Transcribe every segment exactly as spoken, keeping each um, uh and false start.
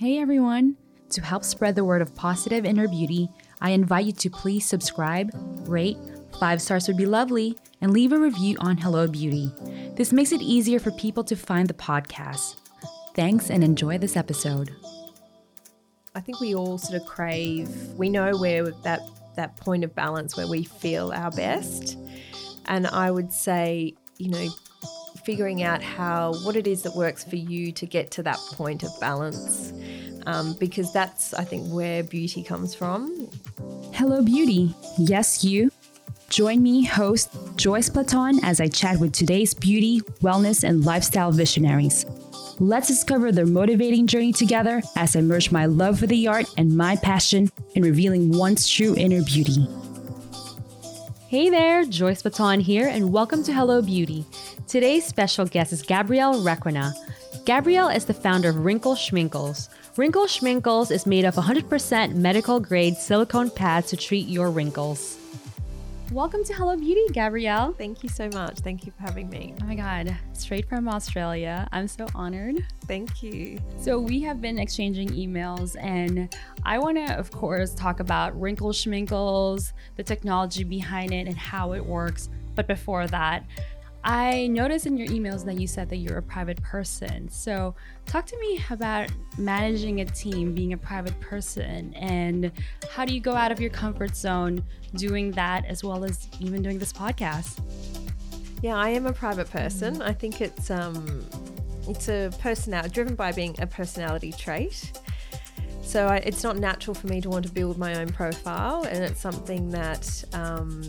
Hey everyone! To help spread the word of positive inner beauty, I invite you to please subscribe, rate, five stars would be lovely, and leave a review on Hello Beauty. This makes it easier for people to find the podcast. Thanks and enjoy this episode. I think we all sort of crave, we know where that, that point of balance where we feel our best. And I would say, you know, figuring out how, what it is that works for you to get to that point of balance. Um, because that's, I think, where beauty comes from. Hello Beauty. Yes, you. Join me, host Joyce Platon, as I chat with today's beauty, wellness, and lifestyle visionaries. Let's discover their motivating journey together as I merge my love for the art and my passion in revealing one's true inner beauty. Hey there, Joyce Platon here, and welcome to Hello Beauty. Today's special guest is Gabrielle Requina. Gabrielle is the founder of Wrinkle Schminkles. Wrinkle Schminkles is made of one hundred percent medical-grade silicone pads to treat your wrinkles. Welcome to Hello Beauty, Gabrielle. Thank you so much. Thank you for having me. Oh my God, straight from Australia. I'm so honored. Thank you. So we have been exchanging emails, and I want to, of course, talk about Wrinkle Schminkles, the technology behind it and how it works. But before that, I noticed in your emails that you said that you're a private person. So talk to me about managing a team, being a private person, and how do you go out of your comfort zone doing that, as well as even doing this podcast? Yeah, I am a private person. I think it's um, it's a personality, driven by being a personality trait. So I, it's not natural for me to want to build my own profile, and it's something that, um,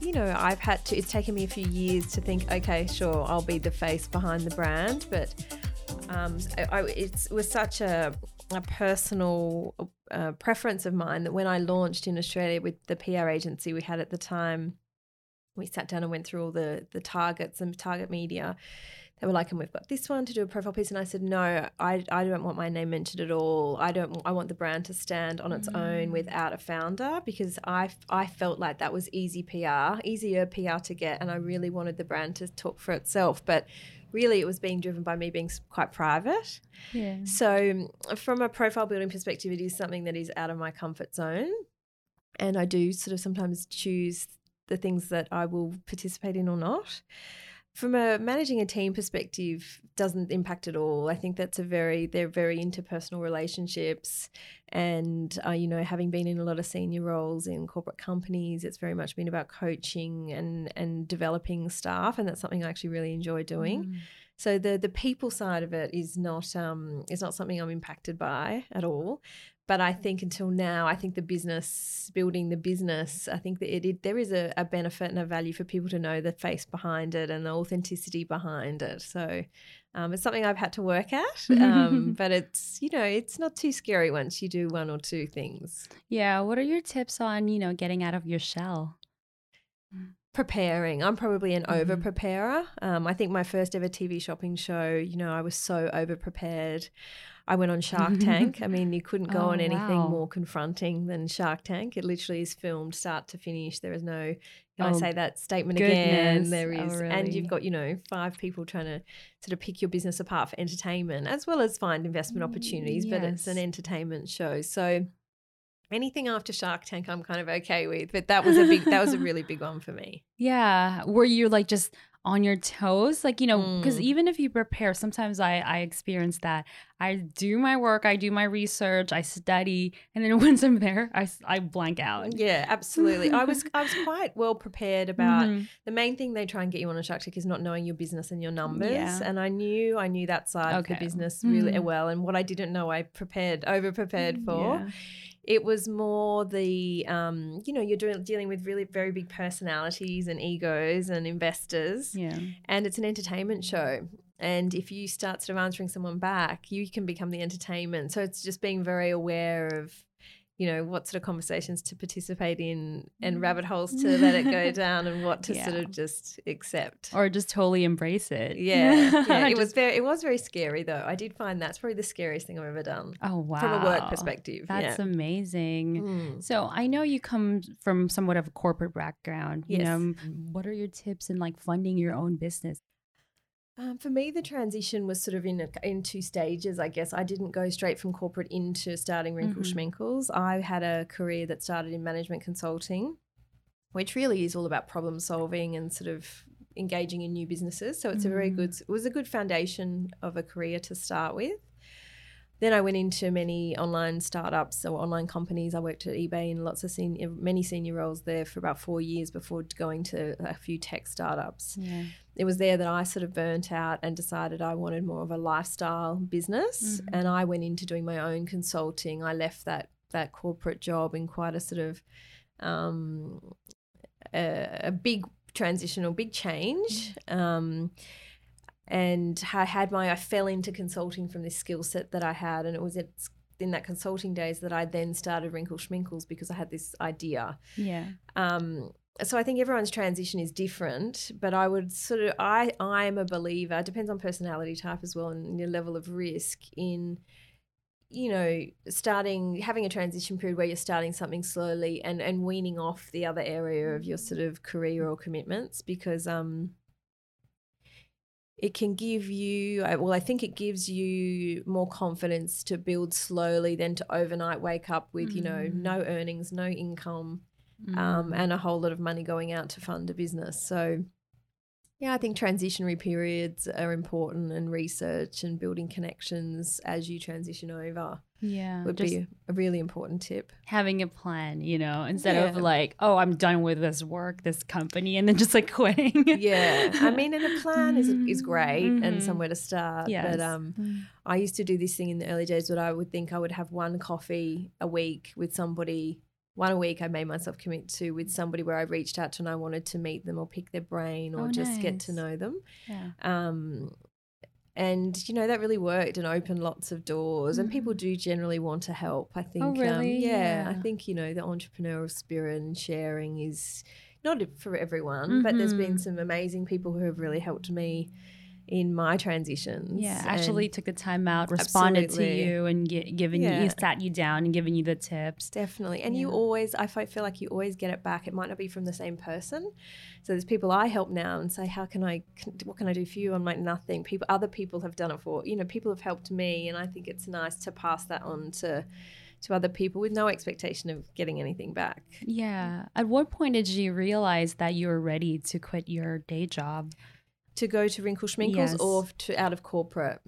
you know, I've had to, it's taken me a few years to think, okay, sure, I'll be the face behind the brand. But um, I, I, it's, it was such a, a personal uh, preference of mine that when I launched in Australia with the P R agency we had at the time, we sat down and went through all the, the targets and target media. They were like, and we've got this one to do a profile piece. And I said, no, I, I don't want my name mentioned at all. I don't. I want the brand to stand on its mm. own without a founder, because I, I felt like that was easy P R, easier P R to get. And I really wanted the brand to talk for itself. But really it was being driven by me being quite private. Yeah. So from a profile building perspective, it is something that is out of my comfort zone. And I do sort of sometimes choose the things that I will participate in or not. From a managing a team perspective, doesn't impact at all. I think that's a very, they're very interpersonal relationships, and, uh, you know, having been in a lot of senior roles in corporate companies, it's very much been about coaching and, and developing staff, and that's something I actually really enjoy doing. Mm. So the the people side of it is not um is not something I'm impacted by at all. But I think until now, I think the business, building the business, I think that it, it there is a, a benefit and a value for people to know the face behind it and the authenticity behind it. So um, it's something I've had to work at, um, but it's, you know, it's not too scary once you do one or two things. Yeah. What are your tips on, you know, getting out of your shell? Preparing. I'm probably an mm-hmm. over preparer. Um, I think my first ever T V shopping show, you know, I was so over prepared. I went on Shark Tank. I mean, you couldn't go oh, on anything wow. more confronting than Shark Tank. It literally is filmed start to finish. There is no, can oh, I say that statement goodness. again? There is. Oh, really? And you've got, you know, five people trying to sort of pick your business apart for entertainment, as well as find investment opportunities, yes. but it's an entertainment show. So anything after Shark Tank I'm kind of okay with, but that was a big, that was a really big one for me. Yeah. Were you like just on your toes? Like, you know, because mm. even if you prepare, sometimes I, I experience that. I do my work, I do my research, I study, and then once I'm there, I, I blank out. Yeah, absolutely. I was I was quite well prepared about mm-hmm. the main thing they try and get you on a Shark Tank is not knowing your business and your numbers. Yeah. And I knew I knew that side okay. of the business really mm. well. And what I didn't know, I prepared, over prepared for. Yeah. It was more the, um, you know, you're doing, dealing with really very big personalities and egos and investors. Yeah. And it's an entertainment show. And if you start sort of answering someone back, you can become the entertainment. So it's just being very aware of, you know, what sort of conversations to participate in and rabbit holes to let it go down and what to yeah. sort of just accept. Or just totally embrace it. Yeah. yeah. It just... was very it was very scary though. I did find that's probably the scariest thing I've ever done. Oh wow. From a work perspective. That's yeah. amazing. Mm. So I know you come from somewhat of a corporate background. Yes. You know, what are your tips in like funding your own business? Um, for me, the transition was sort of in a, in two stages, I guess. I didn't go straight from corporate into starting Wrinkle mm-hmm. Schminkles. I had a career that started in management consulting, which really is all about problem solving and sort of engaging in new businesses. So it's mm-hmm. a very good, it was a good foundation of a career to start with. Then I went into many online startups or online companies. I worked at eBay in lots of senior, many senior roles there for about four years before going to a few tech startups. Yeah. It was there that I sort of burnt out and decided I wanted more of a lifestyle business, mm-hmm. and I went into doing my own consulting. I left that that corporate job in quite a sort of um, a, a big transition or big change. Mm-hmm. Um, And I had my, I fell into consulting from this skill set that I had, and it was in that consulting days that I then started Wrinkle Schminkles because I had this idea. Yeah. Um. So I think everyone's transition is different, but I would sort of, I I'm a believer, it depends on personality type as well and your level of risk in, you know, starting, having a transition period where you're starting something slowly and, and weaning off the other area of your sort of career or commitments because, um. It can give you, well, I think it gives you more confidence to build slowly than to overnight wake up with, mm. you know, no earnings, no income, mm. um, and a whole lot of money going out to fund a business. So, yeah, I think transitionary periods are important, and research and building connections as you transition over yeah, would be a really important tip. Having a plan, you know, instead yeah. of like, oh, I'm done with this work, this company, and then just like quitting. Yeah. I mean, and a plan is is great mm-hmm. and somewhere to start. Yes. But um, mm. I used to do this thing in the early days that I would think I would have one coffee a week with somebody. One a week I made myself commit to with somebody where I reached out to and I wanted to meet them or pick their brain or oh, just nice. Get to know them. Yeah. Um, and, you know, that really worked and opened lots of doors. Mm. And people do generally want to help, I think. Oh, really? um, yeah, yeah. I think, you know, the entrepreneurial spirit and sharing is not for everyone, mm-hmm. but there's been some amazing people who have really helped me in my transitions. Yeah, actually took the time out, responded absolutely. To you and gi- given yeah. you, sat you down and giving you the tips. Definitely. And yeah. you always, I feel like you always get it back. It might not be from the same person. So there's people I help now and say, how can I, what can I do for you? I'm like, nothing. People, other people have done it for, you know, people have helped me, and I think it's nice to pass that on to to other people with no expectation of getting anything back. Yeah. At what point did you realize that you were ready to quit your day job? To go to Wrinkle Schminkles yes. or to out of corporate?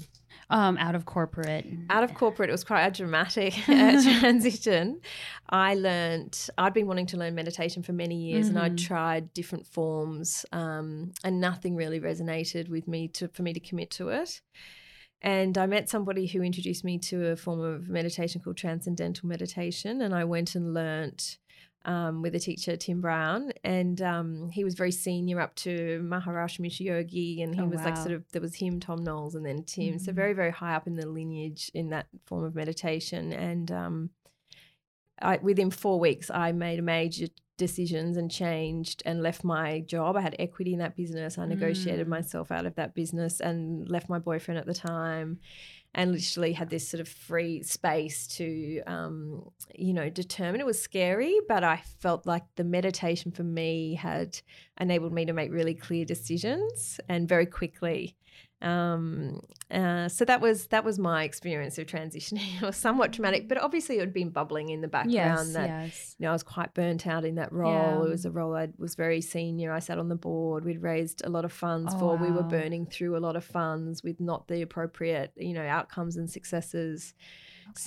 Um, out of corporate. Out of corporate. It was quite a dramatic uh, transition. I learnt, I'd been wanting to learn meditation for many years, mm-hmm. and I'd tried different forms, um, and nothing really resonated with me to for me to commit to it. And I met somebody who introduced me to a form of meditation called transcendental meditation, and I went and learnt Um, with a teacher, Tim Brown, and um, he was very senior up to Maharishi Yogi, and he oh, was wow. like sort of, there was him, Tom Knowles, and then Tim. Mm-hmm. So very, very high up in the lineage in that form of meditation. And um, I, within four weeks, I made major decisions and changed and left my job. I had equity in that business. I negotiated mm. myself out of that business and left my boyfriend at the time. And literally had this sort of free space to, um, you know, determine. It was scary, but I felt like the meditation for me had enabled me to make really clear decisions and very quickly. Um, uh, so that was that was my experience of transitioning. It was somewhat traumatic, but obviously it had been bubbling in the background. Yes, that yes. You know, I was quite burnt out in that role. Yeah. It was a role I was very senior. I sat on the board. We'd raised a lot of funds oh, for. Wow. We were burning through a lot of funds with not the appropriate, you know, outcomes and successes. Okay.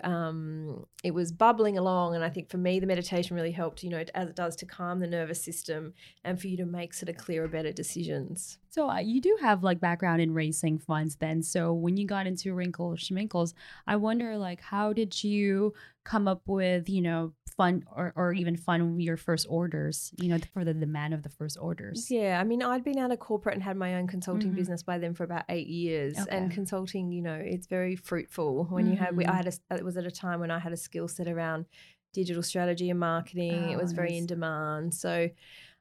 So um, it was bubbling along, and I think for me the meditation really helped, you know, as it does to calm the nervous system and for you to make sort of clearer, better decisions. So uh, you do have like background in raising funds then. So when you got into Wrinkle Schminkles, I wonder like how did you come up with, you know, fund or, or even fund your first orders, you know, for the demand of the first orders? Yeah, I mean, I'd been out of corporate and had my own consulting mm-hmm. business by then for about eight years. Okay. And consulting, you know, it's very fruitful when mm-hmm. you have, we, I had a, it was at a time when I had a skill set around digital strategy and marketing. Oh, it was very nice. In demand. So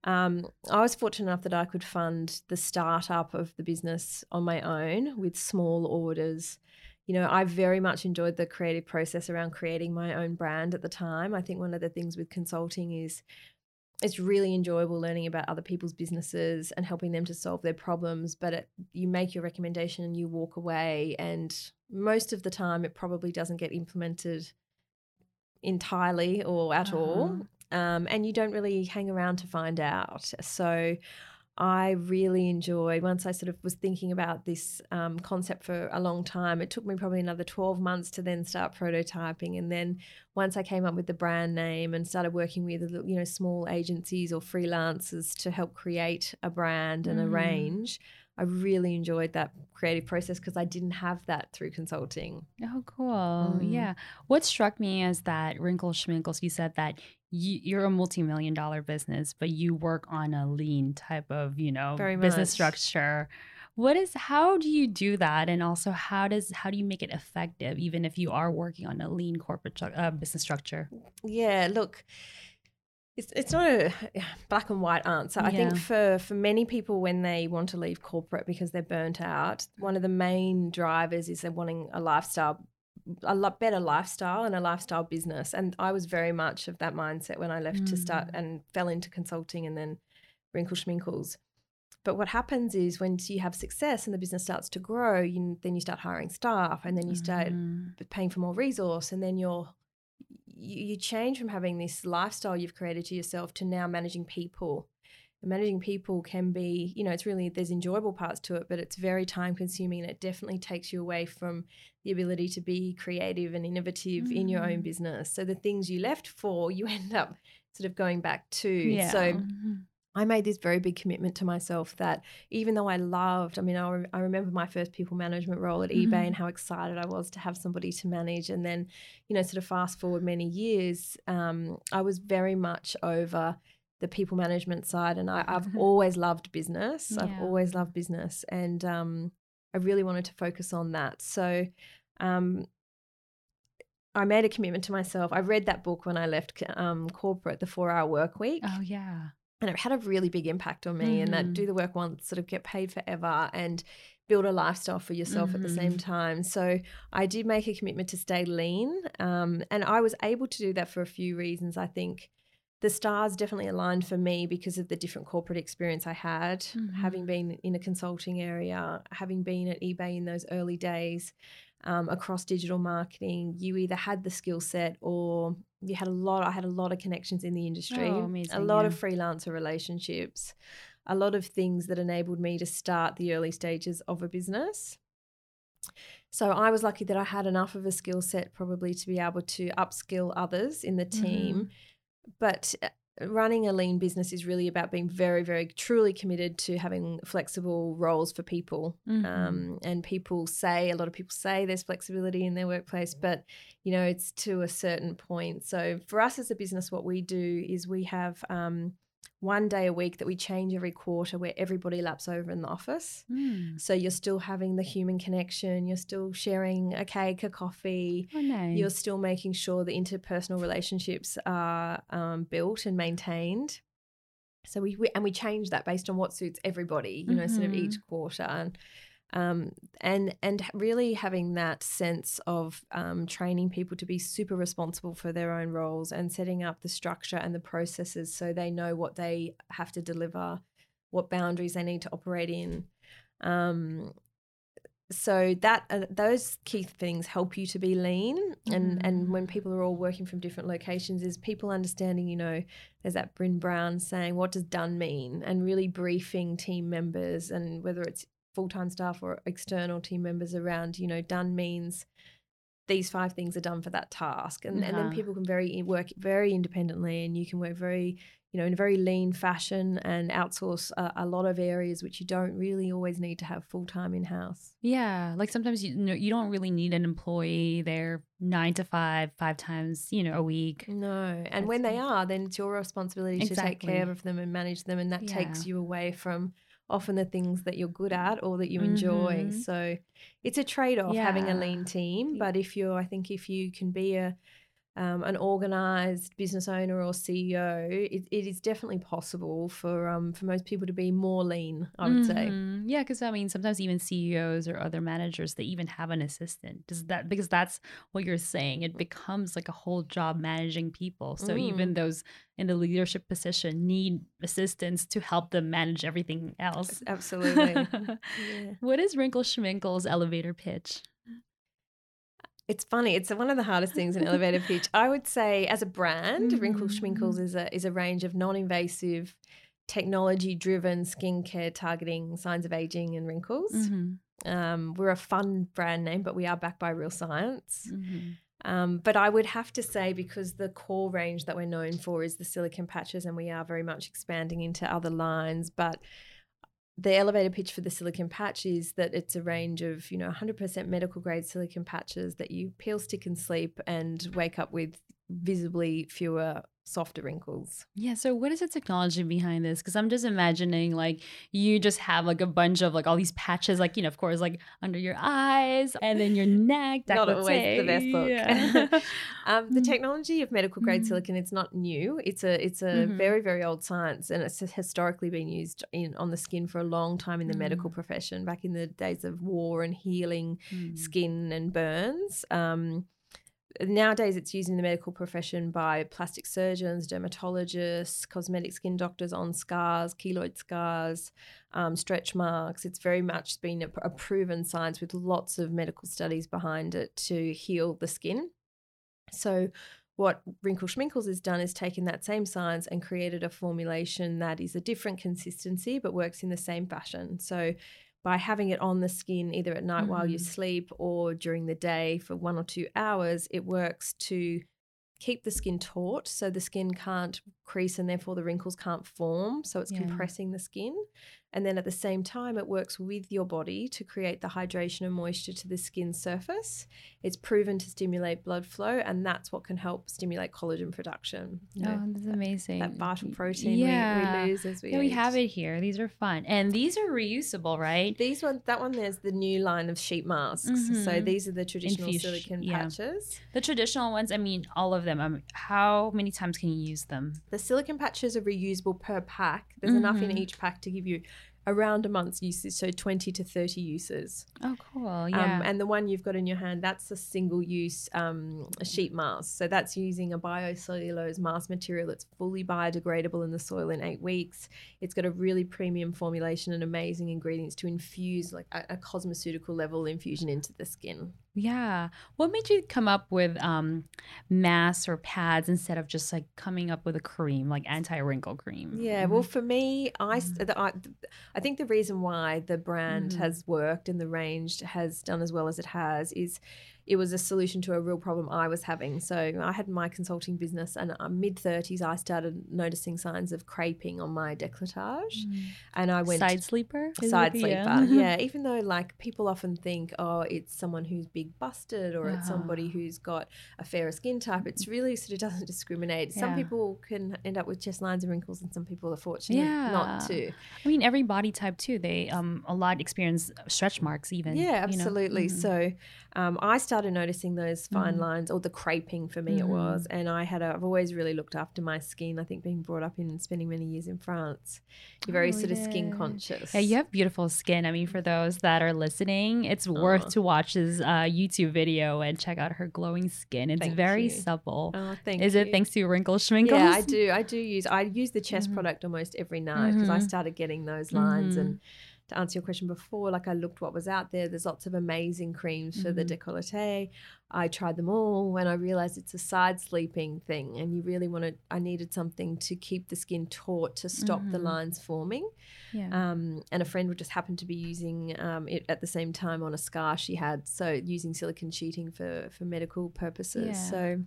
Um, I was fortunate enough that I could fund the startup of the business on my own with small orders. You know, I very much enjoyed the creative process around creating my own brand at the time. I think one of the things with consulting is it's really enjoyable learning about other people's businesses and helping them to solve their problems. But it, you make your recommendation and you walk away, and most of the time it probably doesn't get implemented entirely or at uh-huh. all. Um, and you don't really hang around to find out. So I really enjoy, once I sort of was thinking about this um, concept for a long time, it took me probably another twelve months to then start prototyping. And then once I came up with the brand name and started working with, you know, small agencies or freelancers to help create a brand and mm. a range, I really enjoyed that creative process because I didn't have that through consulting. Oh, cool. Mm. Yeah. What struck me is that Wrinkle Schminkles, you said that you, you're a multi-million dollar business, but you work on a lean type of, you know, Very business much. structure. What is, how do you do that? And also how does, how do you make it effective even if you are working on a lean corporate uh, business structure? Yeah, look. It's it's not a black and white answer. Yeah. I think for, for many people when they want to leave corporate because they're burnt out, one of the main drivers is they're wanting a lifestyle, a lot better lifestyle and a lifestyle business. And I was very much of that mindset when I left mm. to start and fell into consulting and then Wrinkle Schminkles. But what happens is when you have success and the business starts to grow, you, then you start hiring staff and then you start mm. paying for more resource, and then you're you change from having this lifestyle you've created to yourself to now managing people. And managing people can be, you know, it's really, there's enjoyable parts to it, but it's very time consuming, and it definitely takes you away from the ability to be creative and innovative mm-hmm. in your own business. So the things you left for, you end up sort of going back to. Yeah. So mm-hmm. I made this very big commitment to myself that even though I loved, I mean, I, re- I remember my first people management role at mm-hmm. eBay and how excited I was to have somebody to manage. And then, you know, sort of fast forward many years, um, I was very much over the people management side. And I, I've always loved business. Yeah. I've always loved business. And um, I really wanted to focus on that. So um, I made a commitment to myself. I read that book when I left um, corporate, The four hour Work Week. Oh, yeah. And it had a really big impact on me, mm. and that do the work once, sort of get paid forever and build a lifestyle for yourself mm. at the same time. So I did make a commitment to stay lean, um, and I was able to do that for a few reasons. I think the stars definitely aligned for me because of the different corporate experience I had, mm. having been in a consulting area, having been at eBay in those early days, um, across digital marketing. You either had the skill set or you had a lot, I had a lot of connections in the industry, oh, amazing, a lot yeah. of freelancer relationships, a lot of things that enabled me to start the early stages of a business. So I was lucky that I had enough of a skill set probably to be able to upskill others in the team. Mm-hmm. But running a lean business is really about being very, very truly committed to having flexible roles for people. Mm-hmm. Um, and people say, a lot of people say there's flexibility in their workplace, but, you know, it's to a certain point. So for us as a business, what we do is we have um, one day a week that we change every quarter where everybody laps over in the office. Mm. So you're still having the human connection. You're still sharing a cake, a coffee. Oh, nice. You're still making sure the interpersonal relationships are um, built and maintained. So we, we and we change that based on what suits everybody, you know, mm-hmm. sort of each quarter. And um, and and really having that sense of um, training people to be super responsible for their own roles and setting up the structure and the processes so they know what they have to deliver, what boundaries they need to operate in. Um, so that uh, those key things help you to be lean. And, mm. and when people are all working from different locations is people understanding, you know, there's that Bryn Brown saying, what does done mean? And really briefing team members, and whether it's full-time staff or external team members, around, you know, done means these five things are done for that task. And, uh-huh. and then people can very work very independently, and you can work very, you know, in a very lean fashion and outsource a, a lot of areas which you don't really always need to have full-time in-house. Yeah, like sometimes, you know, you don't really need an employee there nine to five, five times, you know, a week. No, and That's when they are, then it's your responsibility exactly. to take care of them and manage them, and that yeah. takes you away from often the things that you're good at or that you enjoy. Mm-hmm. So it's a trade-off yeah. having a lean team. But if you're, I think if you can be a um, an organised business owner or C E O, it, it is definitely possible for um, for most people to be more lean, I would mm-hmm. say. Yeah, because I mean, sometimes even C E Os or other managers, they even have an assistant. Does that, because that's what you're saying. It becomes like a whole job managing people. So mm. even those in the leadership position need assistants to help them manage everything else. Absolutely. Yeah. What is Wrinkle Schminkle's elevator pitch? It's funny. It's one of the hardest things in elevator pitch. I would say as a brand, mm-hmm. Wrinkle Schminkles is a is a range of non-invasive, technology-driven skincare targeting signs of aging and wrinkles. Mm-hmm. Um, we're a fun brand name, but we are backed by real science. Mm-hmm. Um, but I would have to say, because the core range that we're known for is the silicone patches, and we are very much expanding into other lines, but the elevator pitch for the silicone patch is that it's a range of, you know, one hundred percent medical grade silicone patches that you peel, stick and sleep and wake up with visibly fewer, softer wrinkles. Yeah. So what is the technology behind this? Because I'm just imagining like you just have like a bunch of like all these patches, like, you know, of course, like under your eyes and then your neck. That not always say. The best look. Yeah. um, the technology of medical grade mm-hmm. silicone, it's not new. It's a it's a mm-hmm. very, very old science, and it's historically been used in on the skin for a long time in the mm-hmm. medical profession, back in the days of war and healing mm-hmm. skin and burns. Um Nowadays, it's used in the medical profession by plastic surgeons, dermatologists, cosmetic skin doctors on scars, keloid scars, um, stretch marks. It's very much been a, a proven science with lots of medical studies behind it to heal the skin. So what Wrinkle Schminkles has done is taken that same science and created a formulation that is a different consistency but works in the same fashion. So by having it on the skin either at night mm. while you sleep or during the day for one or two hours, it works to keep the skin taut so the skin can't crease and therefore the wrinkles can't form. So it's yeah. compressing the skin. And then at the same time, it works with your body to create the hydration and moisture to the skin surface. It's proven to stimulate blood flow, and that's what can help stimulate collagen production. You know, oh, that's that, amazing. That vital protein yeah. we, we lose as we yeah, we have it here. These are fun. And these are reusable, right? These ones, that one, there's the new line of sheet masks. Mm-hmm. So these are the traditional Infused, silicone yeah. patches. The traditional ones, I mean, all of them. Um, how many times can you use them? The silicone patches are reusable per pack. There's mm-hmm. enough in each pack to give you around a month's usage, so twenty to thirty uses. Oh, cool, yeah. Um, and the one you've got in your hand, that's a single-use um, sheet mask. So that's using a biocellulose mask material that's fully biodegradable in the soil in eight weeks. It's got a really premium formulation and amazing ingredients to infuse like a, a cosmeceutical level infusion into the skin. Yeah. What made you come up with um, masks or pads instead of just like coming up with a cream, like anti-wrinkle cream? Yeah. Mm-hmm. Well, for me, I, the, I, I think the reason why the brand mm-hmm. has worked and the range has done as well as it has is it was a solution to a real problem I was having. So I had my consulting business, and mid thirties, I started noticing signs of creping on my décolletage. Mm. And I went... Side sleeper? Side sleeper, yeah. yeah. Even though like people often think, oh, it's someone who's big busted or yeah. it's somebody who's got a fairer skin type. It's really sort of doesn't discriminate. Yeah. Some people can end up with chest lines and wrinkles, and some people are fortunate yeah. not to. I mean, every body type too. They um a lot experience stretch marks even. Yeah, absolutely. You know? mm-hmm. So um, I started started noticing those fine mm. lines, or the creping for me mm. it was, and I had a, I've always really looked after my skin. I think being brought up in and spending many years in France, you're very oh, sort yeah. of skin conscious. Yeah, you have beautiful skin. I mean, for those that are listening, it's oh. worth to watch this uh, YouTube video and check out her glowing skin. It's thank very you. supple. Oh, thank Is you. it thanks to Wrinkle Schminkles? Yeah, I do. I do use. I use the chest mm. product almost every night because mm-hmm. I started getting those lines mm-hmm. and. To answer your question before, like I looked what was out there. There's lots of amazing creams for mm-hmm. the décolleté. I tried them all when I realized it's a side sleeping thing, and you really wanted, I needed something to keep the skin taut to stop mm-hmm. the lines forming. Yeah. Um, and a friend would just happen to be using um, it at the same time on a scar she had. So using silicone sheeting for, for medical purposes. Yeah. So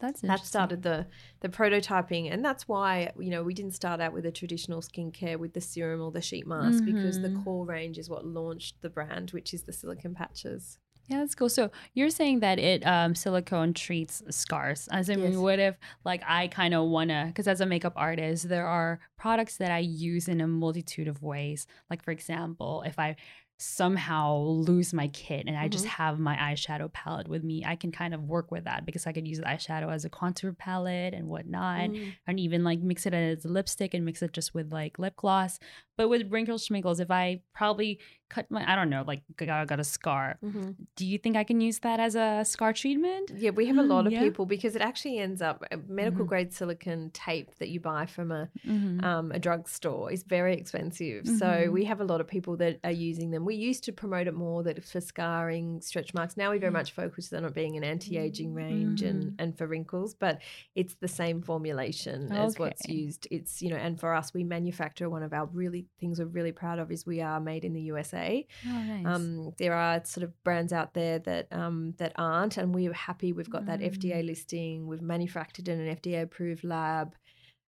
That's that started the the prototyping, and that's why, you know, we didn't start out with a traditional skincare with the serum or the sheet mask mm-hmm. because the core range is what launched the brand, which is the silicone patches. Yeah, that's cool. So you're saying that it um, silicone treats scars. As I mean, yes. what if like I kind of wanna, because as a makeup artist, there are products that I use in a multitude of ways. Like for example, if I somehow lose my kit and I mm-hmm. just have my eyeshadow palette with me, I can kind of work with that because I could use the eyeshadow as a contour palette and whatnot, mm-hmm. and even like mix it as a lipstick and mix it just with like lip gloss. But with Wrinkle Schminkles, if I probably cut my, I don't know, like I got a scar, mm-hmm. do you think I can use that as a scar treatment? Yeah, we have a lot of yeah. people, because it actually ends up, medical mm-hmm. grade silicone tape that you buy from a mm-hmm. um, a drugstore is very expensive. Mm-hmm. So we have a lot of people that are using them. We used to promote it more that for scarring, stretch marks. Now we very much focus on it being an anti-aging range mm-hmm. and, and for wrinkles, but it's the same formulation okay. as what's used. It's, you know, and for us, we manufacture one of our really things we're really proud of is we are made in the U S A. Oh, nice. Um, there are sort of brands out there that um, that aren't, and we're happy we've got mm-hmm. that F D A listing. We've manufactured in an F D A approved lab.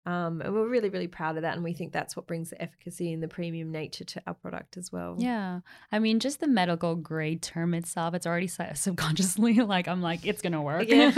Um, and we're really, really proud of that. And we think that's what brings the efficacy and the premium nature to our product as well. Yeah. I mean, just the medical grade term itself, it's already subconsciously like, I'm like, it's going to work yeah.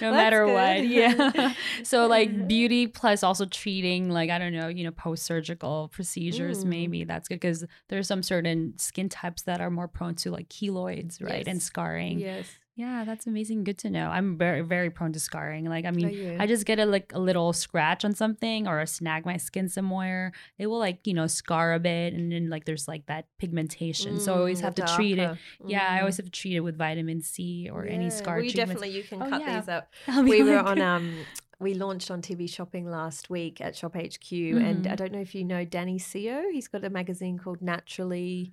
no matter good. What. Yeah. So like beauty plus also treating like, I don't know, you know, post-surgical procedures, mm. maybe that's good because there's some certain skin types that are more prone to like keloids, right? Yes. And scarring. Yes. Yeah, that's amazing. Good to know. I'm very, very prone to scarring. Like, I mean, oh, yeah. I just get a, like a little scratch on something or a snag my skin somewhere. It will like, you know, scar a bit. And then like, there's like that pigmentation. Mm, so I always have to darker. treat it. Yeah, mm. I always have to treat it with vitamin C or yeah. any scar well, you treatments. Definitely, you can oh, cut yeah. these up. We like... were on... um. We launched on T V shopping last week at Shop H Q. Mm-hmm. And I don't know if you know Danny Seo. He's got a magazine called Naturally.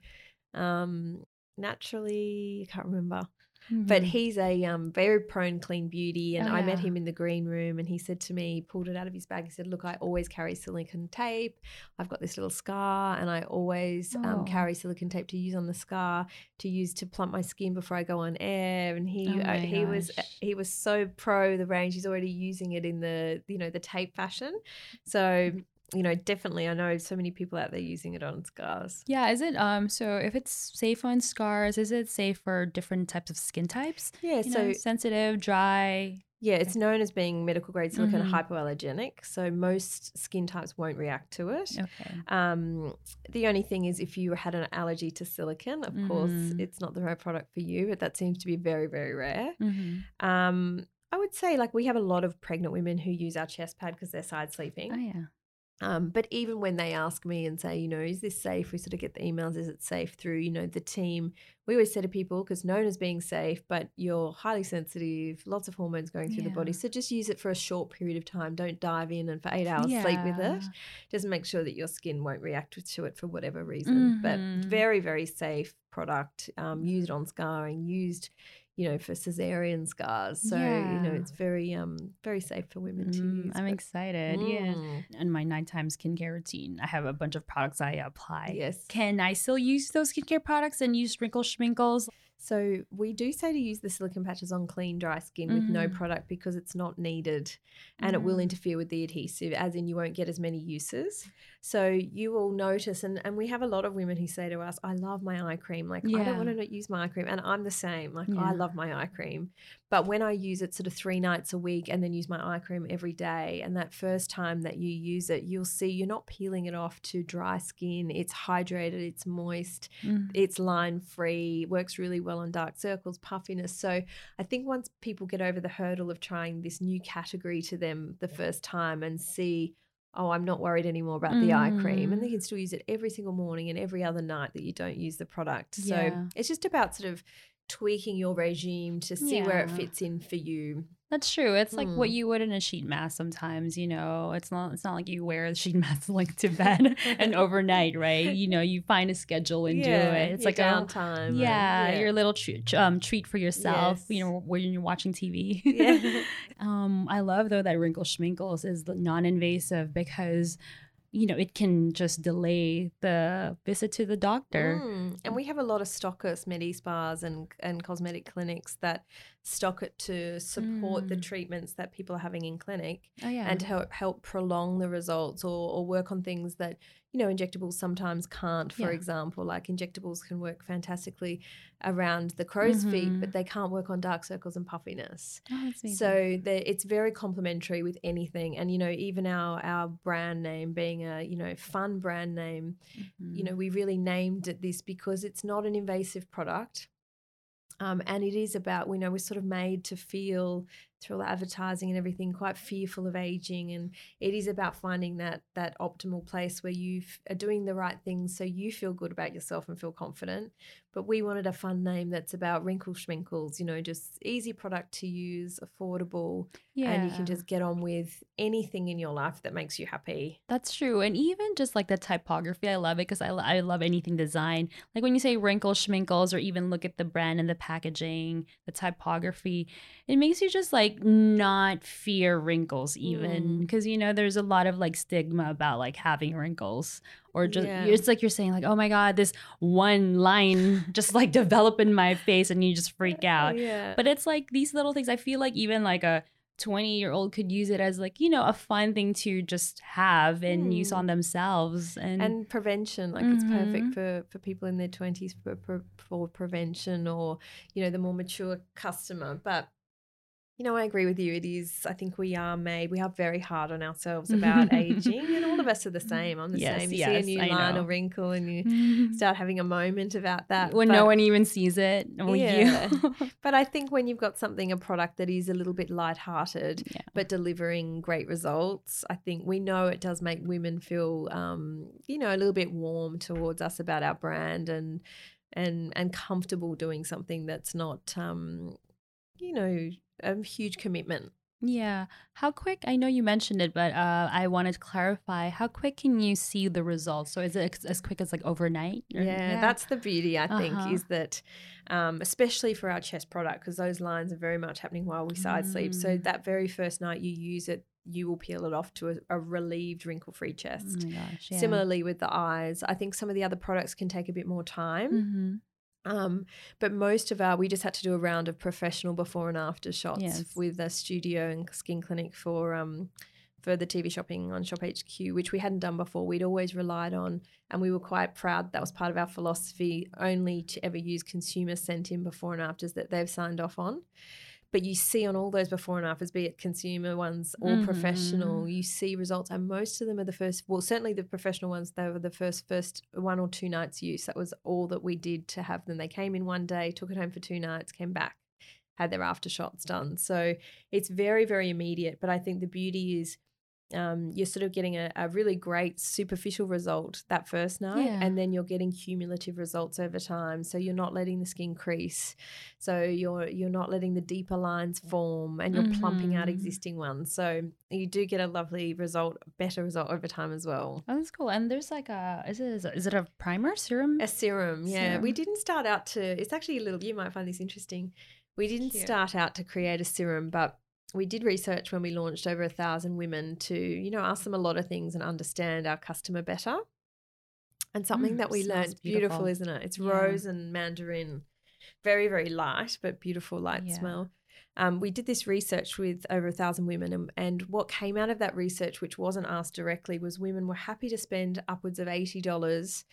Um, Naturally, I can't remember. Mm-hmm. But he's a um, very prone clean beauty, and oh, I yeah. met him in the green room, and he said to me, he pulled it out of his bag, he said, look, I always carry silicone tape. I've got this little scar and I always oh. um, carry silicone tape to use on the scar, to use to plump my skin before I go on air. And he oh uh, he gosh. was he was so pro the range, he's already using it in the, you know, the tape fashion. So you know, definitely, I know so many people out there using it on scars. Yeah, is it um? So, if it's safe on scars, is it safe for different types of skin types? Yeah, you so know, sensitive, dry. Yeah, it's known as being medical grade silicone mm-hmm. hypoallergenic, so most skin types won't react to it. Okay. Um, the only thing is if you had an allergy to silicone, of mm-hmm. course, it's not the right product for you. But that seems to be very, very rare. Mm-hmm. Um, I would say like we have a lot of pregnant women who use our chest pad because they're side sleeping. Oh yeah. Um, but even when they ask me and say, you know, is this safe? We sort of get the emails, is it safe through, you know, the team. We always say to people, because known as being safe, but you're highly sensitive, lots of hormones going through yeah. the body. So just use it for a short period of time. Don't dive in and for eight hours yeah. sleep with it. Just make sure that your skin won't react to it for whatever reason. Mm-hmm. But very, very safe product, um, used on scarring, used you know, for cesarean scars. So, yeah. you know, it's very um very safe for women to mm, use. I'm but... excited. Mm. Yeah. And my nighttime skincare routine, I have a bunch of products I apply. Yes. Can I still use those skincare products and use Wrinkle Schminkles? So we do say to use the silicone patches on clean, dry skin mm-hmm. with no product because it's not needed and mm-hmm. it will interfere with the adhesive, as in you won't get as many uses. So you will notice, and, and we have a lot of women who say to us, I love my eye cream. Like yeah. I don't want to not use my eye cream. And I'm the same. Like yeah. I love my eye cream. But when I use it sort of three nights a week and then use my eye cream every day, and that first time that you use it, you'll see you're not peeling it off to dry skin. It's hydrated, it's moist, mm-hmm. it's line-free, works really well on dark circles, puffiness. So I think once people get over the hurdle of trying this new category to them the first time and see, oh, I'm not worried anymore about mm. the eye cream, and they can still use it every single morning and every other night that you don't use the product. Yeah. So it's just about sort of tweaking your regime to see yeah. where it fits in for you. That's true. It's like mm. what you would in a sheet mask sometimes, you know. It's not it's not like you wear a sheet mask like to bed and overnight, right? You know, you find a schedule and yeah, do it. It's like downtime. Oh, yeah, yeah, your little treat, um, treat for yourself, yes. you know, when you're watching T V. Yeah. um, I love, though, that Wrinkle Schminkles is non-invasive because – you know, it can just delay the visit to the doctor. Mm. And we have a lot of stockers, medi spas and, and cosmetic clinics that stock it to support mm. the treatments that people are having in clinic oh, yeah. and to help, help prolong the results or, or work on things that, you know, injectables sometimes can't, for yeah. example. Like injectables can work fantastically around the crow's mm-hmm. feet, but they can't work on dark circles and puffiness. Oh, so it's very complementary with anything. And, you know, even our, our brand name being a, you know, fun brand name. Mm-hmm. You know, we really named it this because it's not an invasive product. Um, and it is about, we know we're sort of made to feel through all the advertising and everything quite fearful of aging, and it is about finding that that optimal place where you are doing the right things so you feel good about yourself and feel confident. But we wanted a fun name that's about Wrinkle Schminkles, you know, just easy product to use, affordable, yeah. and you can just get on with anything in your life that makes you happy. That's true. And even just like the typography, I love it because I, I love anything design. Like when you say Wrinkle Schminkles or even look at the brand and the packaging, the typography, it makes you just like not fear wrinkles even because, mm. you know, there's a lot of like stigma about like having wrinkles. Or just yeah. it's like you're saying like, oh my God, this one line just like develop in my face and you just freak out. Yeah. But it's like these little things. I feel like even like a twenty year old could use it as like, you know, a fun thing to just have and mm. use on themselves. And, and prevention, like mm-hmm. it's perfect for, for people in their twenties for, for, for prevention or, you know, the more mature customer. But you know, I agree with you. It is, I think we are made, we are very hard on ourselves about aging, and all of us are the same. I'm the yes, same. You yes, see a new I line know. or wrinkle and you start having a moment about that. When but, no one even sees it. Or yeah. you. But I think when you've got something, a product that is a little bit lighthearted yeah. but delivering great results, I think we know it does make women feel, um, you know, a little bit warm towards us about our brand and and and comfortable doing something that's not, um, you know, a huge commitment. Yeah. How quick? I know you mentioned it, but uh, I wanted to clarify. How quick can you see the results? So is it as quick as like overnight? Or, yeah, yeah, that's the beauty, I think, uh-huh. is that um, especially for our chest product, because those lines are very much happening while we side mm. sleep. So that very first night you use it, you will peel it off to a, a relieved wrinkle-free chest. Oh my gosh, yeah. Similarly with the eyes, I think some of the other products can take a bit more time. Mm-hmm. Um, but most of our, we just had to do a round of professional before and after shots yes. with a studio and skin clinic for um, for the T V shopping on Shop H Q, which we hadn't done before. We'd always relied on, and we were quite proud. That was part of our philosophy, only to ever use consumer sent in before and afters that they've signed off on. But you see on all those before and afters, be it consumer ones or mm-hmm. professional, you see results, and most of them are the first, well, certainly the professional ones, they were the first first one or two nights use. That was all that we did to have them. They came in one day, took it home for two nights, came back, had their after shots done. So it's very, very immediate. But I think the beauty is um, you're sort of getting a, a really great superficial result that first night, yeah. and then you're getting cumulative results over time. So you're not letting the skin crease. So you're you're not letting the deeper lines form, and you're mm-hmm. plumping out existing ones. So you do get a lovely result, better result over time as well. Oh, that's cool. And there's like a is it is it a primer serum? A serum, yeah. Serum. We didn't start out to. It's actually a little. You might find this interesting. We didn't Cute. start out to create a serum, but we did research when we launched over a thousand women to, you know, ask them a lot of things and understand our customer better. And something mm, that we learned, beautiful. beautiful, isn't it? It's yeah. rose and mandarin, very, very light, but beautiful light yeah. smell. Um, we did this research with over a thousand women, and, and what came out of that research, which wasn't asked directly, was women were happy to spend upwards of eighty dollars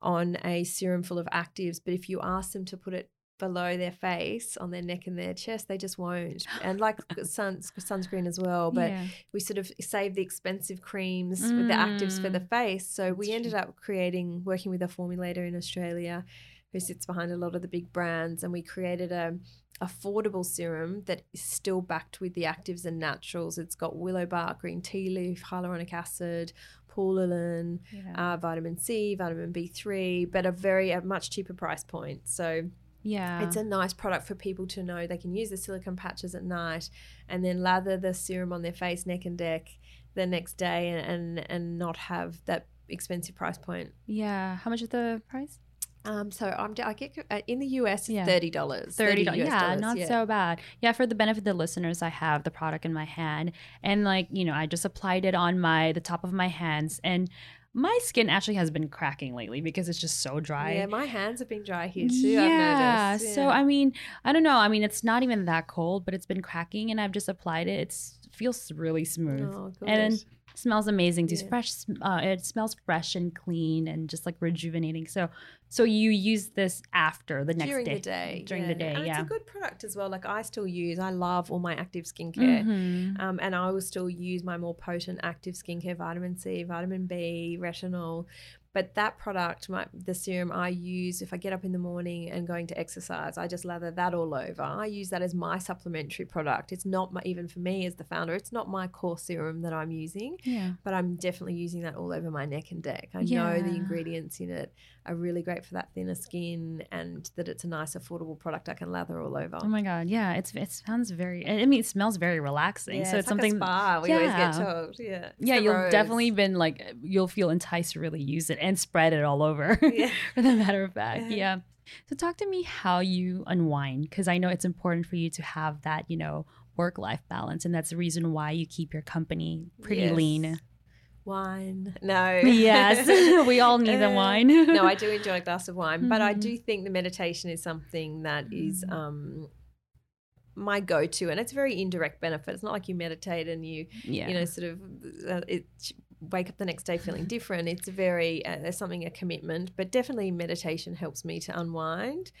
on a serum full of actives. But if you ask them to put it below their face, on their neck and their chest, they just won't. And like sun, sunscreen as well, but yeah. we sort of saved the expensive creams mm. with the actives for the face. So we ended up creating, working with a formulator in Australia who sits behind a lot of the big brands, and we created a affordable serum that is still backed with the actives and naturals. It's got willow bark, green tea leaf, hyaluronic acid, paululin, yeah. uh, vitamin C, vitamin B three, but a very a much cheaper price point. So yeah, it's a nice product for people to know they can use the silicone patches at night and then lather the serum on their face, neck and neck the next day, and, and, and not have that expensive price point. Yeah. How much is the price? Um, so I'm I get uh, in the U S yeah. thirty dollars. Thirty dollars. Yeah, not yeah. so bad. Yeah, for the benefit of the listeners, I have the product in my hand, and like you know, I just applied it on my the top of my hands, and my skin actually has been cracking lately because it's just so dry. Yeah, my hands have been dry here too. Yeah, I've noticed. Yeah. So I mean, I don't know. I mean, it's not even that cold, but it's been cracking, and I've just applied it. It's feels really smooth. Oh, good. And Smells amazing. These yeah. fresh, uh, it smells fresh and clean and just like rejuvenating. So, so you use this after the next during day, during the day, during yeah. the day. And yeah, it's a good product as well. Like I still use. I love all my active skincare, mm-hmm. um, and I will still use my more potent active skincare, vitamin C, vitamin B, Rationale. But that product, my, the serum I use if I get up in the morning and going to exercise, I just lather that all over. I use that as my supplementary product. It's not my, even for me as the founder, it's not my core serum that I'm using, yeah. but I'm definitely using that all over my neck and deck. I yeah. know the ingredients in it are really great for that thinner skin and that it's a nice, affordable product I can lather all over. Oh, my God. Yeah, it's it sounds very – I mean, it smells very relaxing. Yeah, so it's, it's like something, a spa. We yeah. always get told. Yeah, yeah you'll rose. definitely been like – you'll feel enticed to really use it. And spread it all over, yeah. for the matter of fact. Yeah. So talk to me how you unwind, because I know it's important for you to have that, you know, work-life balance. And that's the reason why you keep your company pretty yes. lean. Wine. No. Yes. We all need uh, the wine. No, I do enjoy a glass of wine. Mm-hmm. But I do think the meditation is something that mm-hmm. is um, my go-to. And it's very indirect benefit. It's not like you meditate and you, yeah. you know, sort of uh, – it wake up the next day feeling different. It's very, uh, there's something, a commitment, but definitely meditation helps me to unwind.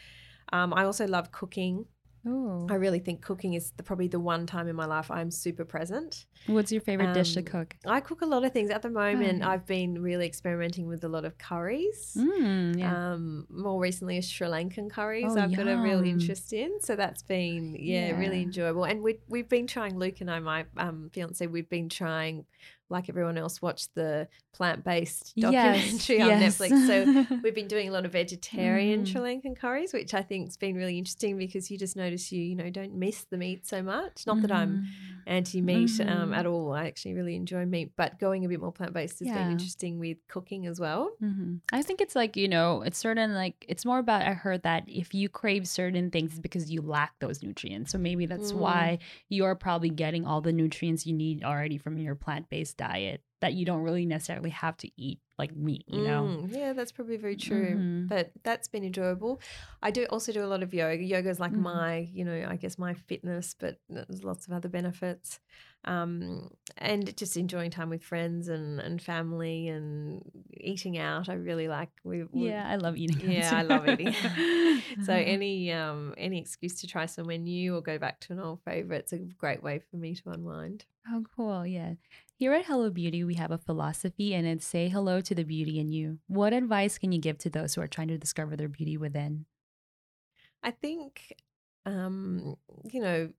Um, I also love cooking. Ooh. I really think cooking is the, probably the one time in my life I'm super present. What's your favorite um, dish to cook? I cook a lot of things. At the moment, oh. I've been really experimenting with a lot of curries. Mm, yeah. Um, more recently, a Sri Lankan curry. Oh, so I've yum. got a real interest in. So that's been, yeah, yeah. really enjoyable. And we, we've been trying, Luke and I, my um, fiance, we've been trying, like everyone else, watch the plant-based documentary yes, on yes. Netflix. So we've been doing a lot of vegetarian mm. Sri Lankan curries, which I think has been really interesting because you just notice you, you know, don't miss the meat so much. Not mm. that I'm anti-meat mm. um, at all. I actually really enjoy meat, but going a bit more plant-based has yeah. been interesting with cooking as well. Mm-hmm. I think it's like, you know, it's certain like it's more about I heard that if you crave certain things it's because you lack those nutrients. So maybe that's mm. why you're probably getting all the nutrients you need already from your plant-based diet that you don't really necessarily have to eat like meat, you know? Mm, yeah, that's probably very true. Mm-hmm. But that's been enjoyable. I do also do a lot of yoga. Yoga is like mm-hmm. my, you know, I guess my fitness, but there's lots of other benefits. Um, and just enjoying time with friends and, and family and eating out. I really like. We, we, yeah, I love eating out. Yeah, I love eating out. So any um, any excuse to try somewhere new or go back to an old favourite is a great way for me to unwind. Oh, cool. Yeah. Here at Hello Beauty, we have a philosophy and it's say hello to the beauty in you. What advice can you give to those who are trying to discover their beauty within? I think, um, you know,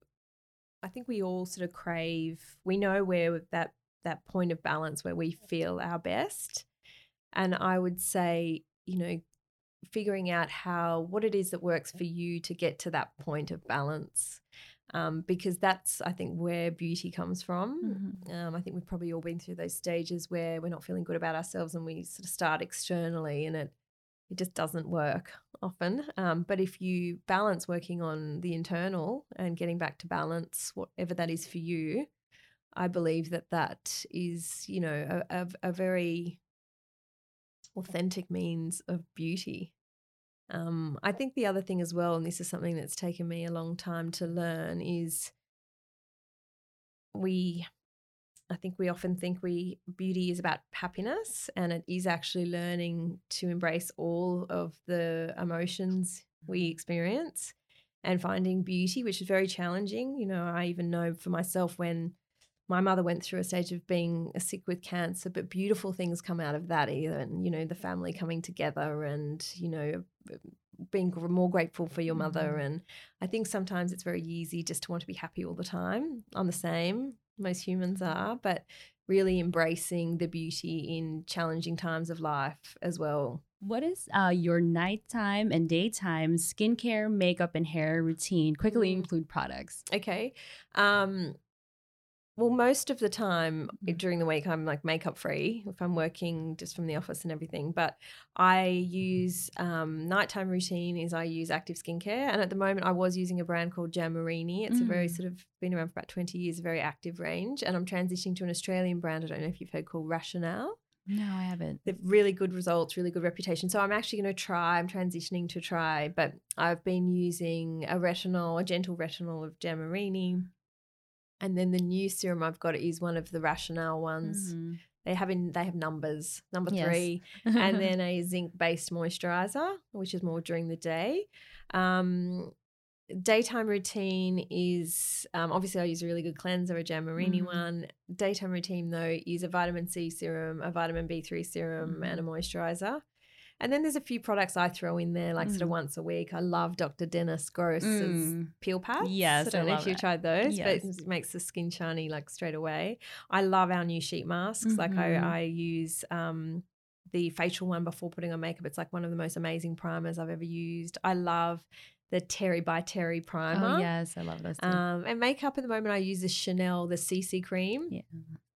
I think we all sort of crave, we know where that, that point of balance where we feel our best. And I would say, you know, figuring out how, what it is that works for you to get to that point of balance. Um, because that's, I think, where beauty comes from. Mm-hmm. Um, I think we've probably all been through those stages where we're not feeling good about ourselves and we sort of start externally and it it just doesn't work often. Um, but if you balance working on the internal and getting back to balance, whatever that is for you, I believe that that is, you know, a, a, a very authentic means of beauty. Um, I think the other thing as well, and this is something that's taken me a long time to learn, is we, I think we often think we beauty is about happiness, and it is actually learning to embrace all of the emotions we experience and finding beauty, which is very challenging. You know, I even know for myself when my mother went through a stage of being sick with cancer, but beautiful things come out of that either. And, you know, the family coming together and, you know, being more grateful for your mother. Mm-hmm. And I think sometimes it's very easy just to want to be happy all the time. I'm the same. Most humans are. But really embracing the beauty in challenging times of life as well. What is uh, your nighttime and daytime skincare, makeup and hair routine? Quickly mm-hmm. include products. Okay. Um Well, most of the time during the week I'm like makeup free if I'm working just from the office and everything. But I use um, nighttime routine is I use active skincare. And at the moment I was using a brand called Jamarini. It's mm. a very sort of been around for about twenty years, a very active range. And I'm transitioning to an Australian brand. I don't know if you've heard called Rationale. No, I haven't. They've really good results, really good reputation. So I'm actually going to try, I'm transitioning to try, but I've been using a retinol, a gentle retinol of Jamarini. And then the new serum I've got is one of the Rationale ones. Mm-hmm. They have in, they have numbers, number yes. three, and then a zinc-based moisturiser, which is more during the day. Um, daytime routine is um, obviously I use a really good cleanser, a Jamarini mm. one. Daytime routine though is a vitamin C serum, a vitamin B three serum, mm. and a moisturiser. And then there's a few products I throw in there, like mm. sort of once a week. I love Doctor Dennis Gross's mm. peel pads. Yes, I don't I know love if you tried those, yes. but it makes the skin shiny like straight away. I love our new sheet masks. Mm-hmm. Like I, I use um, the facial one before putting on makeup. It's like one of the most amazing primers I've ever used. I love the Terry by Terry primer. Oh, yes, I love those too. Um, and makeup at the moment I use the Chanel, the C C cream. Yeah.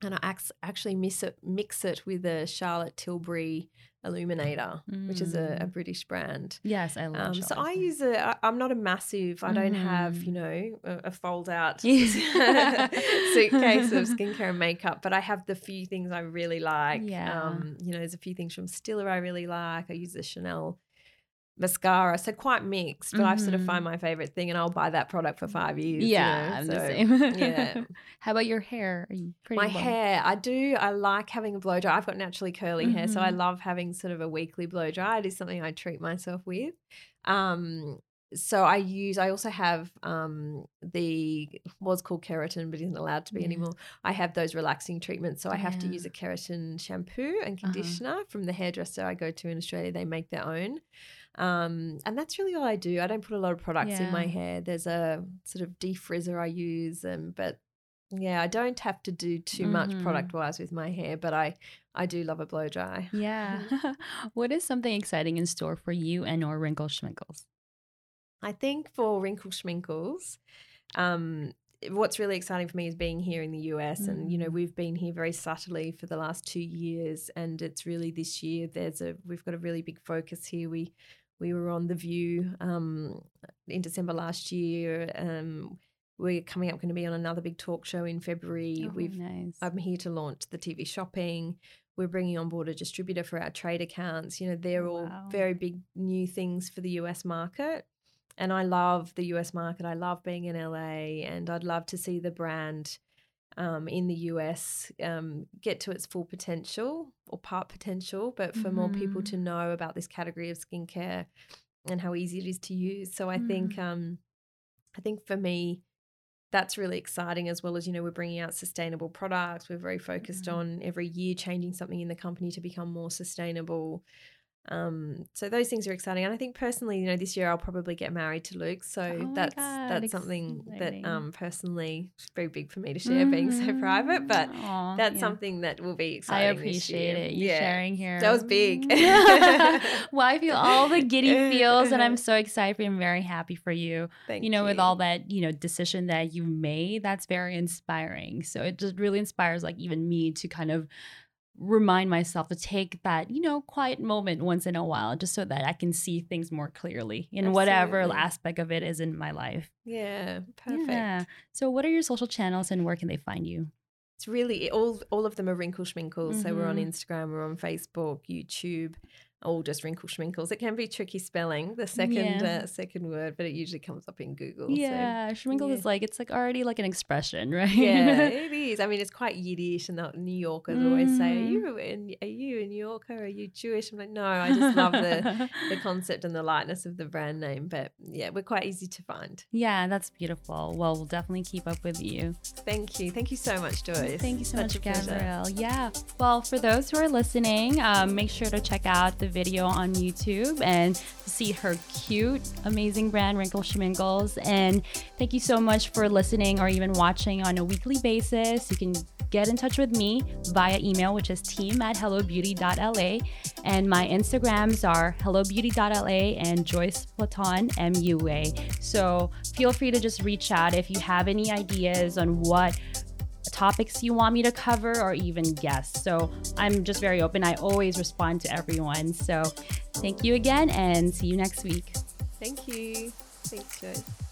And I actually mix it, mix it with a Charlotte Tilbury illuminator, mm. which is a, a British brand. Yes, I love it. Um, so I use a, I, I'm not a massive, I don't mm. have, you know, a, a fold out yes. suitcase of skincare and makeup, but I have the few things I really like. Yeah. Um, you know, there's a few things from Stiller I really like. I use the Chanel mascara, so quite mixed, but mm-hmm. I've sort of find my favorite thing and I'll buy that product for five years. Yeah, you know, I'm so, the same. yeah. How about your hair? Are you pretty My long? hair, I do, I like having a blow dry. I've got naturally curly mm-hmm. hair, so I love having sort of a weekly blow dry. It is something I treat myself with. Um, so I use, I also have um, the, what's called keratin, but isn't allowed to be yeah. anymore. I have those relaxing treatments. So I have yeah. to use a keratin shampoo and conditioner uh-huh. from the hairdresser I go to in Australia. They make their own. Um, and that's really all I do. I don't put a lot of products yeah. in my hair. There's a sort of defrizzer I use, and but yeah, I don't have to do too mm-hmm. much product-wise with my hair, but I, I do love a blow dry. Yeah. What is something exciting in store for you and or Wrinkle Schminkles? I think for Wrinkle Schminkles, um, what's really exciting for me is being here in the U S, mm. and you know we've been here very subtly for the last two years, and it's really this year there's a we've got a really big focus here. We we were on The View um, in December last year. Um, we're coming up going to be on another big talk show in February. Oh, we've nice. I'm here to launch the T V shopping. We're bringing on board a distributor for our trade accounts. You know they're wow. all very big new things for the U S market. And I love the U S market. I love being in L A, and I'd love to see the brand um, in the U S um, get to its full potential or part potential, but for mm-hmm. more people to know about this category of skincare and how easy it is to use. So I mm. think um, I think for me that's really exciting, as well as, you know, we're bringing out sustainable products. We're very focused mm-hmm. on every year changing something in the company to become more sustainable. Um, so those things are exciting, and I think personally, you know, this year I'll probably get married to Luke. So oh that's God, that's exciting. something that um personally is very big for me to share, mm-hmm. being so private. But Aww, that's yeah. something that will be exciting. I appreciate it. You yeah. sharing here. That was big. Well, I feel all the giddy feels, and I'm so excited for you. I'm very happy for you. Thank you know, you. With all that, you know, decision that you made, that's very inspiring. So it just really inspires, like even me, to kind of remind myself to take that, you know, quiet moment once in a while, just so that I can see things more clearly in Absolutely. whatever aspect of it is in my life. Yeah, perfect. Yeah. So what are your social channels and where can they find you? It's really all all of them are Wrinkle Schminkles. Mm-hmm. So we're on Instagram, we're on Facebook, YouTube, all just Wrinkle Schminkles. It can be tricky spelling, the second yeah. uh, second word, but it usually comes up in Google. Yeah, so. Schminkle yeah. is like, it's like already like an expression, right? Yeah, it is. I mean, it's quite Yiddish, and the New Yorkers mm. always say, are you, in, are you a New Yorker? Are you Jewish? I'm like, no, I just love the, the concept and the lightness of the brand name. But yeah, we're quite easy to find. Yeah, that's beautiful. Well, we'll definitely keep up with you. Thank you. Thank you so much, Joyce. Thank you so Such much, Gabrielle. Pleasure. Yeah. Well, for those who are listening, um, make sure to check out the video on YouTube and to see her cute, amazing brand, Wrinkle Schminkles. And thank you so much for listening or even watching on a weekly basis. You can get in touch with me via email, which is team at hello beauty dot l a, and my Instagrams are hello beauty dot l a and Joyce Platon M U A. So feel free to just reach out if you have any ideas on what topics you want me to cover or even guests. So I'm just very open. I always respond to everyone. So thank you again, and see you next week. Thank you. Thanks, Joyce.